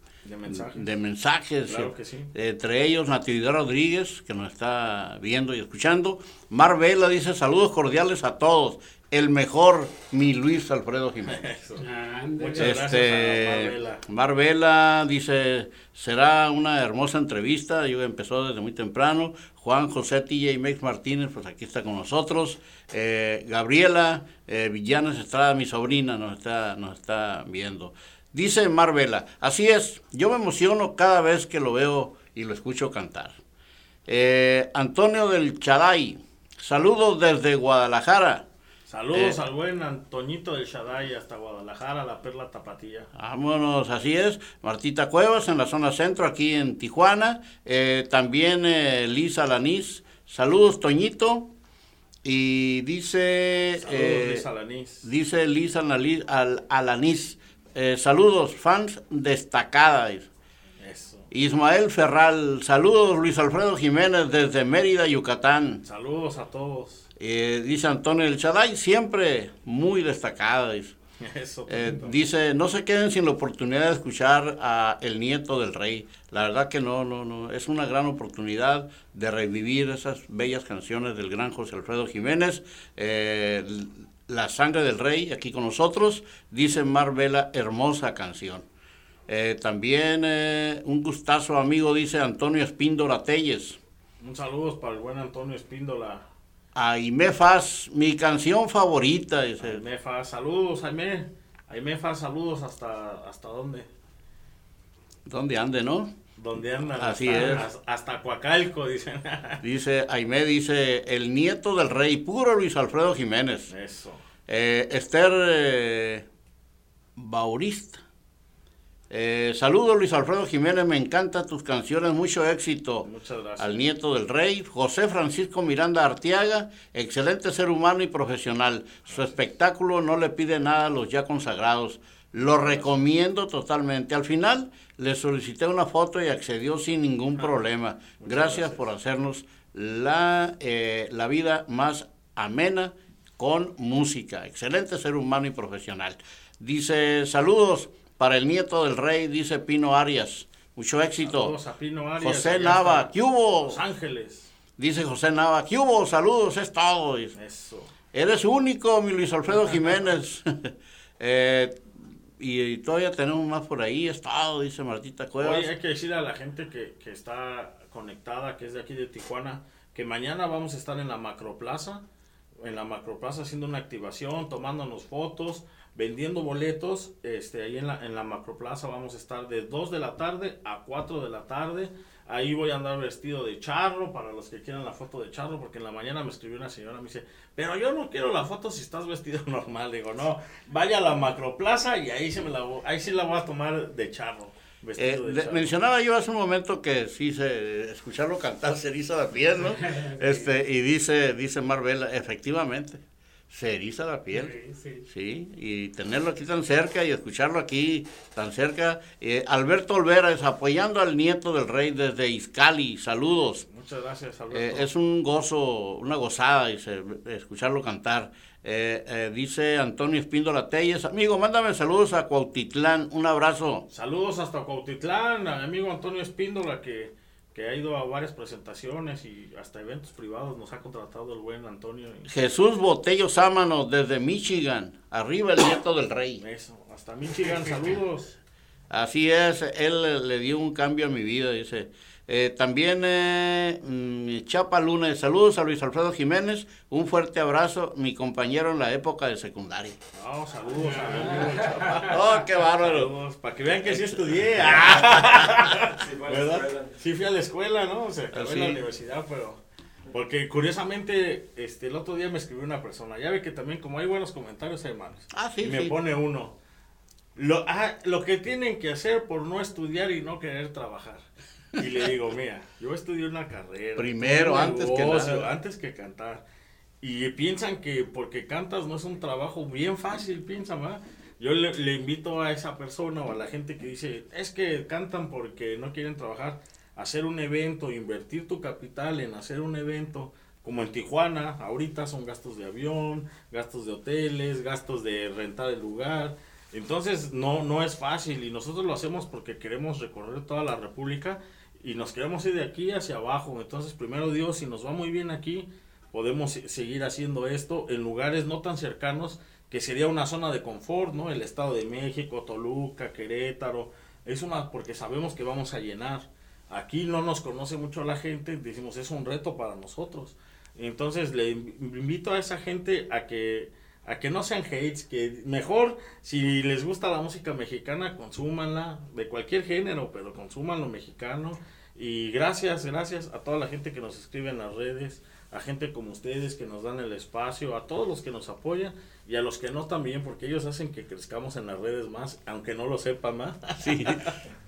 mensajes. Claro que sí. Entre ellos, Natividad Rodríguez, que nos está viendo y escuchando. Mar Vela dice, saludos cordiales a todos. El mejor, mi Luis Alfredo Jiménez. Muchas gracias a Mar Vela. Mar Vela dice, será una hermosa entrevista. Yo empezó desde muy temprano. Juan José TJ Mex Martínez, pues aquí está con nosotros. Gabriela Villanes Estrada, mi sobrina, nos está viendo. Dice Mar Vela, así es, yo me emociono cada vez que lo veo y lo escucho cantar. Antonio del Chaday, saludos desde Guadalajara. Saludos al buen Antoñito del Shaddai hasta Guadalajara, la perla tapatía. Vámonos, así es. Martita Cuevas en la zona centro, aquí en Tijuana. También Lisa Lanís. Saludos, Toñito. Y dice... Saludos, Lisa Lanís. Dice Lisa Alanís. Saludos, fans destacada. Eso. Ismael Ferral. Saludos, Luis Alfredo Jiménez desde Mérida, Yucatán. Saludos a todos. Dice Antonio El Shaddai, siempre muy destacada. Dice, no se queden sin la oportunidad de escuchar a El Nieto del Rey. La verdad que no. Es una gran oportunidad de revivir esas bellas canciones del gran José Alfredo Jiménez. La Sangre del Rey, aquí con nosotros. Dice Mar Vela, hermosa canción. También un gustazo, amigo, dice Antonio Espíndola Telles. Un saludo para el buen Antonio Espíndola. Aimé Faz, mi canción favorita. Dice. Aimé Faz, saludos, Aimé. Aimé Faz, saludos hasta dónde. ¿Dónde ande, no? ¿Dónde anda? Así es. Hasta Coacalco, dicen. Dice Aimé, dice, el nieto del rey, puro Luis Alfredo Jiménez. Eso. Esther Baurista. Saludos, Luis Alfredo Jiménez, me encantan tus canciones, mucho éxito. Muchas gracias. Al nieto del rey, José Francisco Miranda Arteaga, excelente ser humano y profesional. Gracias. Su espectáculo no le pide nada a los ya consagrados. Lo recomiendo totalmente. Al final le solicité una foto y accedió sin ningún problema. Gracias por hacernos la vida más amena con música. Excelente ser humano y profesional. Dice, saludos para el nieto del rey, dice Pino Arias. Mucho éxito. Saludos a Pino Arias. José Nava, ¿qué hubo? Los Ángeles. Dice José Nava, ¿qué hubo? Saludos, es todo. Eso. Eres único, mi Luis Alfredo Jiménez. Y todavía tenemos más por ahí, estado, dice Martita Cuevas. Oye, hay que decir a la gente que está conectada, que es de aquí de Tijuana, que mañana vamos a estar en la Macroplaza, haciendo una activación, tomándonos fotos, vendiendo boletos, ahí en la Macroplaza vamos a estar de 2 de la tarde a 4 de la tarde, ahí voy a andar vestido de charro, para los que quieran la foto de charro, porque en la mañana me escribió una señora, me dice, pero yo no quiero la foto si estás vestido normal, digo, no, vaya a la Macroplaza y ahí sí la voy a tomar de charro. Mencionaba yo hace un momento que sí, escucharlo cantar se eriza la piel, ¿no? Y dice Marvela, efectivamente, se eriza la piel, sí, y tenerlo aquí tan cerca y escucharlo aquí tan cerca. Alberto Olvera es apoyando al nieto del rey desde Izcalli, saludos. Muchas gracias, Alberto. Es un gozo, una gozada, dice, escucharlo cantar. Dice Antonio Espíndola Telles, amigo, mándame saludos a Cuautitlán, un abrazo. Saludos hasta Cuautitlán, amigo Antonio Espíndola, que ha ido a varias presentaciones y hasta eventos privados nos ha contratado el buen Antonio. Jesús Botello Sámano, desde Michigan, arriba el nieto del rey. Eso, hasta Michigan, saludos. Así es, él le dio un cambio a mi vida, dice. También Chapa Luna, saludos a Luis Alfredo Jiménez, un fuerte abrazo, mi compañero en la época de secundaria. No, saludos a Chapa. Oh, qué bárbaro. Saludos, para que vean que sí estudié. Sí, ¿verdad? Sí fui a la escuela, ¿no? O sea, acabé en la universidad, pero... Porque curiosamente, el otro día me escribió una persona, ya ve que también como hay buenos comentarios, hay malos. Ah, sí, y me pone uno. Lo que tienen que hacer por no estudiar y no querer trabajar. Y le digo, mira, yo estudié una carrera. Primero, antes que nada. Antes que cantar. Y piensan que porque cantas no es un trabajo bien fácil, piensan, ¿verdad? Yo le invito a esa persona o a la gente que dice, es que cantan porque no quieren trabajar, hacer un evento, invertir tu capital en hacer un evento, como en Tijuana, ahorita son gastos de avión, gastos de hoteles, gastos de rentar el lugar. Entonces, no es fácil y nosotros lo hacemos porque queremos recorrer toda la república y nos queremos ir de aquí hacia abajo. Entonces, primero Dios, si nos va muy bien aquí, podemos seguir haciendo esto en lugares no tan cercanos, que sería una zona de confort, ¿no? El Estado de México, Toluca, Querétaro, es una porque sabemos que vamos a llenar. Aquí no nos conoce mucho la gente, decimos, es un reto para nosotros. Entonces, le invito a esa gente a que no sean hates, que mejor, si les gusta la música mexicana, consúmanla, de cualquier género, pero consuman lo mexicano. Y gracias a toda la gente que nos escribe en las redes, a gente como ustedes que nos dan el espacio, a todos los que nos apoyan y a los que no también, porque ellos hacen que crezcamos en las redes más, aunque no lo sepan más. Sí.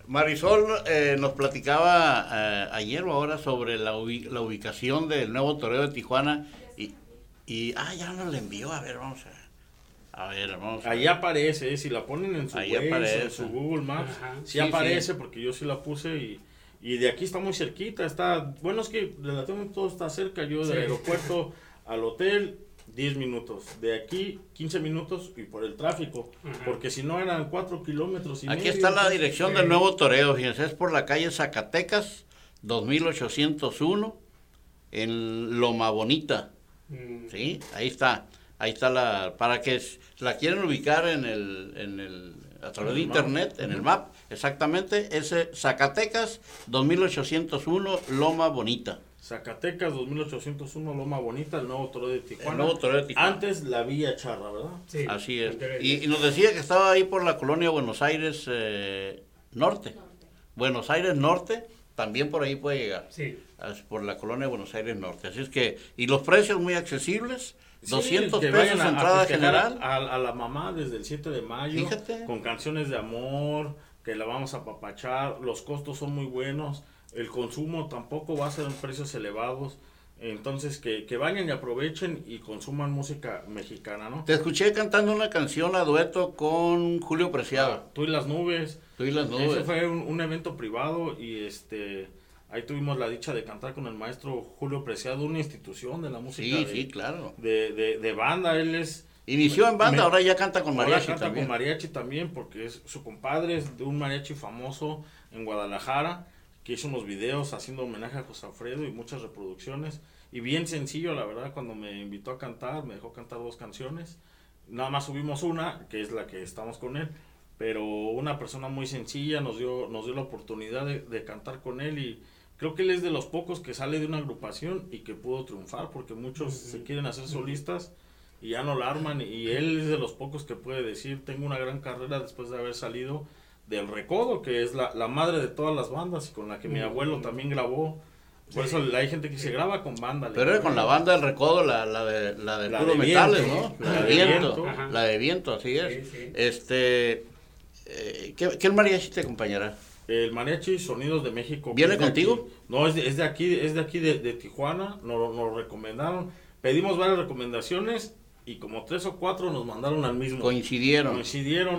Marisol nos platicaba ayer o ahora sobre la ubicación del nuevo Toreo de Tijuana. Y, ya nos la envió, a ver, vamos a ver. Ahí aparece, si la ponen en su, en su Google Maps, sí aparece, porque yo sí la puse y de aquí está muy cerquita, bueno, es que relativamente todo está cerca, yo del aeropuerto al hotel, 10 minutos, de aquí 15 minutos y por el tráfico, porque si no eran 4 kilómetros y medio. Aquí está la dirección del nuevo Toreo, fíjense, es por la calle Zacatecas, 2801, en Loma Bonita. Sí, ahí está para que la quieren ubicar a través de internet, en el map, exactamente, es Zacatecas 2801 Loma Bonita. Zacatecas 2801 Loma Bonita, el nuevo Toreo de Tijuana. El nuevo Toreo de Tijuana. Antes la Villa Charra, ¿verdad? Sí. Así es. Y nos decía que estaba ahí por la colonia Buenos Aires Norte. Buenos Aires Norte. También por ahí puede llegar, por la colonia de Buenos Aires Norte. Así es que, y los precios muy accesibles, 200 pesos entrada general. A la mamá desde el 7 de mayo, fíjate, con canciones de amor, que la vamos a apapachar, los costos son muy buenos, el consumo tampoco va a ser en precios elevados, Entonces, que vayan y aprovechen y consuman música mexicana, ¿no? Te escuché cantando una canción a dueto con Julio Preciado. Ah, Tú y las nubes. Tú y las nubes. Ese fue un evento privado y ahí tuvimos la dicha de cantar con el maestro Julio Preciado, una institución de la música. Sí, sí, claro. De banda, él es... Inició en banda, ahora ya canta con mariachi también. Ahora canta con mariachi también porque es su compadre, es de un mariachi famoso en Guadalajara, que hizo unos videos haciendo homenaje a José Alfredo y muchas reproducciones, y bien sencillo, la verdad, cuando me invitó a cantar, me dejó cantar 2 canciones, nada más subimos una, que es la que estamos con él, pero una persona muy sencilla, nos dio la oportunidad de cantar con él, y creo que él es de los pocos que sale de una agrupación y que pudo triunfar, porque muchos se quieren hacer solistas y ya no la arman, y él es de los pocos que puede decir, tengo una gran carrera después de haber salido del Recodo, que es la madre de todas las bandas, y con la que mi abuelo también grabó. Por eso hay gente que se graba con banda. Pero era con la banda del Recodo, la de puro metales, ¿no? La de viento, así es. Sí, sí. ¿Qué mariachi te acompañará? El mariachi Sonidos de México. ¿Viene contigo? No, es de aquí, de Tijuana, nos recomendaron. Pedimos varias recomendaciones y como 3 o 4 nos mandaron al mismo. Coincidieron,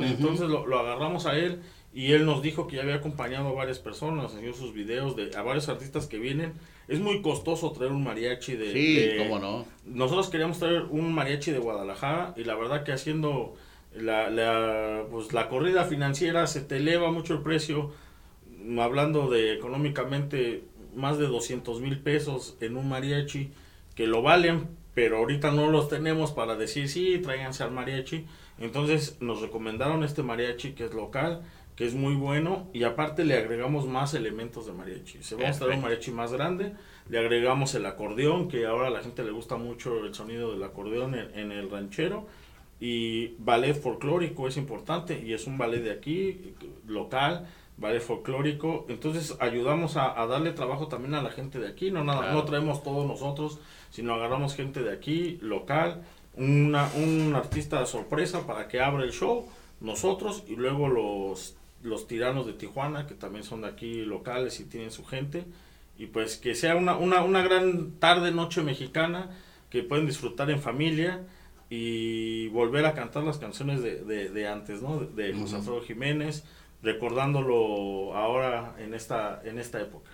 entonces lo agarramos a él. Y él nos dijo que ya había acompañado a varias personas, enseñó sus videos a varios artistas que vienen. Es muy costoso traer un mariachi de... Sí, cómo no. Nosotros queríamos traer un mariachi de Guadalajara y la verdad que haciendo la corrida financiera se te eleva mucho el precio. Hablando de económicamente más de 200,000 pesos en un mariachi que lo valen, pero ahorita no los tenemos para decir sí, tráiganse al mariachi. Entonces nos recomendaron este mariachi que es local, que es muy bueno, y aparte le agregamos más elementos de mariachi. Se va a mostrar un mariachi más grande, le agregamos el acordeón, que ahora a la gente le gusta mucho el sonido del acordeón en el ranchero, y ballet folclórico es importante, y es un ballet de aquí, local, ballet folclórico. Entonces ayudamos a darle trabajo también a la gente de aquí, no traemos todos nosotros, sino agarramos gente de aquí, local, un artista de sorpresa para que abra el show, nosotros, y luego los tiranos de Tijuana, que también son de aquí locales y tienen su gente, y pues que sea una gran tarde, noche mexicana, que pueden disfrutar en familia y volver a cantar las canciones de antes, ¿no? De José Alfredo Jiménez, recordándolo ahora en esta época.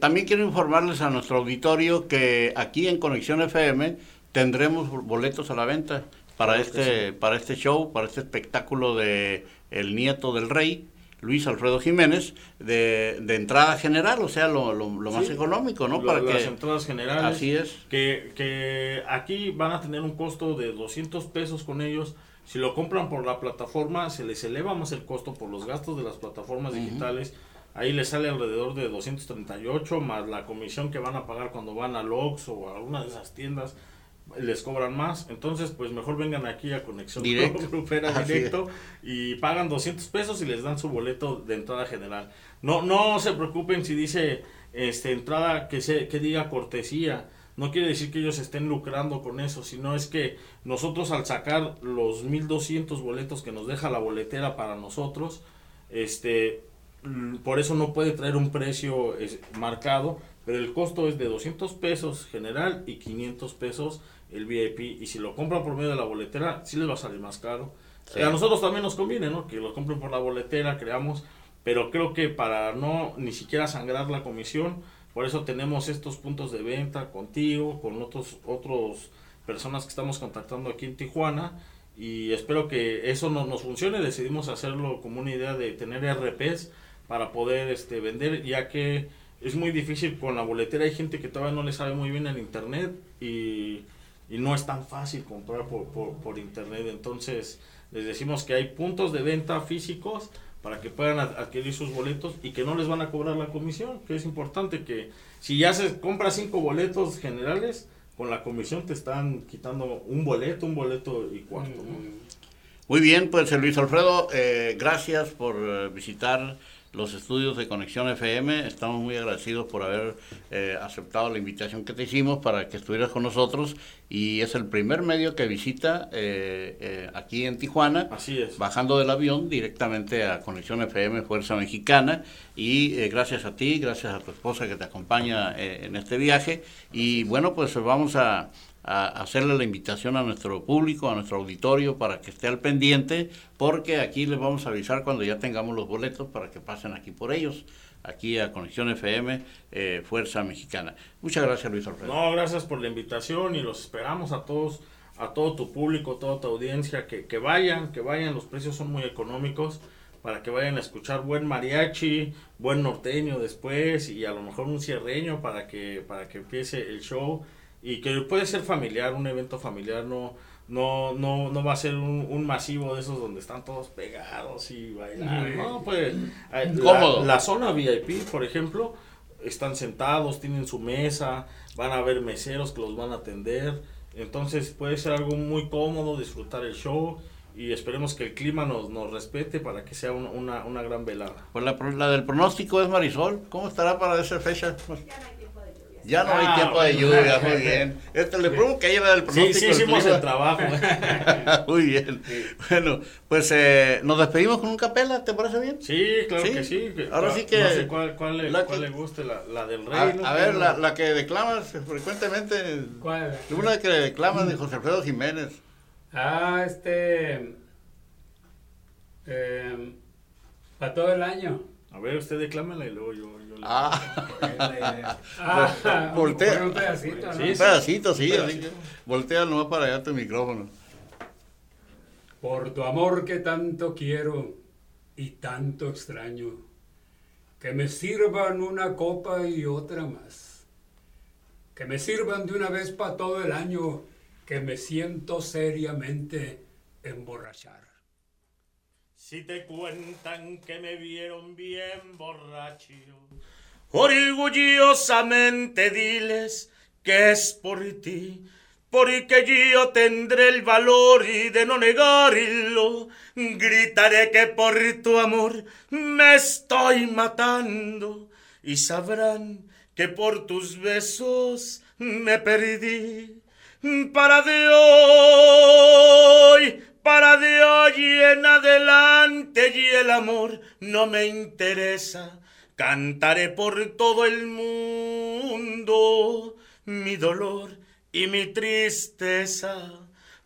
También quiero informarles a nuestro auditorio que aquí en Conexión FM tendremos boletos a la venta para este show, para este espectáculo de el nieto del rey, Luis Alfredo Jiménez, de entrada general, o sea, lo más económico, ¿no? Para las entradas generales. Así es. Que aquí van a tener un costo de 200 pesos con ellos. Si lo compran por la plataforma, se les eleva más el costo por los gastos de las plataformas digitales. Ahí les sale alrededor de 238, más la comisión que van a pagar cuando van al Oxxo o a alguna de esas tiendas. Les cobran más, entonces pues mejor vengan aquí a Conexión Directo y pagan 200 pesos y les dan su boleto de entrada general. No se preocupen si dice entrada que diga cortesía, no quiere decir que ellos estén lucrando con eso, sino es que nosotros al sacar los 1,200 boletos que nos deja la boletera para nosotros, por eso no puede traer un precio marcado, pero el costo es de 200 pesos general y 500 pesos el VIP, y si lo compran por medio de la boletera, sí les va a salir más caro. Sí. A nosotros también nos conviene, ¿no? Que lo compren por la boletera, creamos, pero creo que para no ni siquiera sangrar la comisión, por eso tenemos estos puntos de venta contigo, con otros personas que estamos contactando aquí en Tijuana, y espero que eso nos funcione. Decidimos hacerlo como una idea de tener RPs para poder vender, ya que es muy difícil con la boletera, hay gente que todavía no le sabe muy bien el internet y no es tan fácil comprar por internet, entonces les decimos que hay puntos de venta físicos para que puedan adquirir sus boletos y que no les van a cobrar la comisión, que es importante, que si ya se compra 5 boletos generales, con la comisión te están quitando un boleto y cuarto, ¿no? Muy bien, pues Luis Alfredo, gracias por visitar los estudios de Conexión FM. Estamos muy agradecidos por haber aceptado la invitación que te hicimos para que estuvieras con nosotros, y es el primer medio que visita aquí en Tijuana. Así es. Bajando del avión directamente a Conexión FM Fuerza Mexicana, y gracias a ti, gracias a tu esposa que te acompaña en este viaje, y bueno, pues vamos a hacerle la invitación a nuestro público, a nuestro auditorio, para que esté al pendiente, porque aquí les vamos a avisar cuando ya tengamos los boletos para que pasen aquí por ellos, aquí a Conexión FM Fuerza Mexicana. Muchas gracias, Luis Alfredo. No, gracias por la invitación, y los esperamos a todos, a todo tu público, a toda tu audiencia, que vayan, los precios son muy económicos, para que vayan a escuchar buen mariachi, buen norteño después, y a lo mejor un cierreño para que empiece el show. Y que puede ser familiar, un evento familiar, no va a ser un masivo de esos donde están todos pegados y bailando. No, pues la zona VIP, por ejemplo, están sentados, tienen su mesa, van a haber meseros que los van a atender. Entonces puede ser algo muy cómodo, disfrutar el show. Y esperemos que el clima nos respete para que sea una gran velada. Pues la del pronóstico es Marisol. ¿Cómo estará para esa fecha? Ya no hay tiempo de lluvia, muy bien. Le pruebo que lleva el pronóstico. Sí, hicimos el trabajo. Muy bien. Sí. Bueno, pues nos despedimos con un capela, ¿te parece bien? Sí, claro, ¿sí? Que sí. Ahora sí que... No sé cuál le guste, la del Rey. A ver, la que declamas frecuentemente. ¿Cuál? Una que declamas de José Alfredo Jiménez. Para todo el año. A ver, usted declámala y luego yo voltea. Un pedacito, ¿no? Un pedacito. Voltea nomás para allá tu micrófono. Por tu amor que tanto quiero y tanto extraño, que me sirvan una copa y otra más, que me sirvan de una vez para todo el año, que me siento seriamente emborrachar. Si te cuentan que me vieron bien borracho, orgullosamente diles que es por ti, porque yo tendré el valor y de no negarlo, gritaré que por tu amor me estoy matando, y sabrán que por tus besos me perdí. Para de hoy en adelante, y el amor no me interesa. Cantaré por todo el mundo mi dolor y mi tristeza,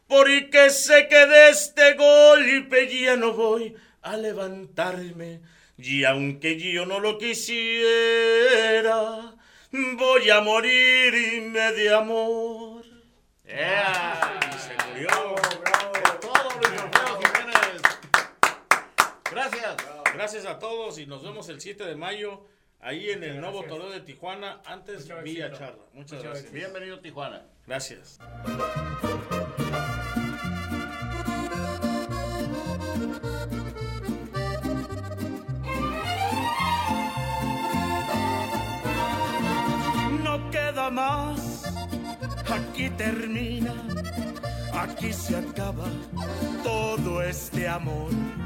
porque sé que de este golpe ya no voy a levantarme. Y aunque yo no lo quisiera, voy a morirme de amor. Y se murió. Bravo. Todo Luis Alfredo Jiménez. Gracias. Bravo. Gracias a todos y nos vemos el 7 de mayo ahí en el nuevo Toreo de Tijuana, antes Villa Charla. Muchas gracias. Bienvenido a Tijuana. Gracias. No queda más. Aquí termina, aquí se acaba todo este amor.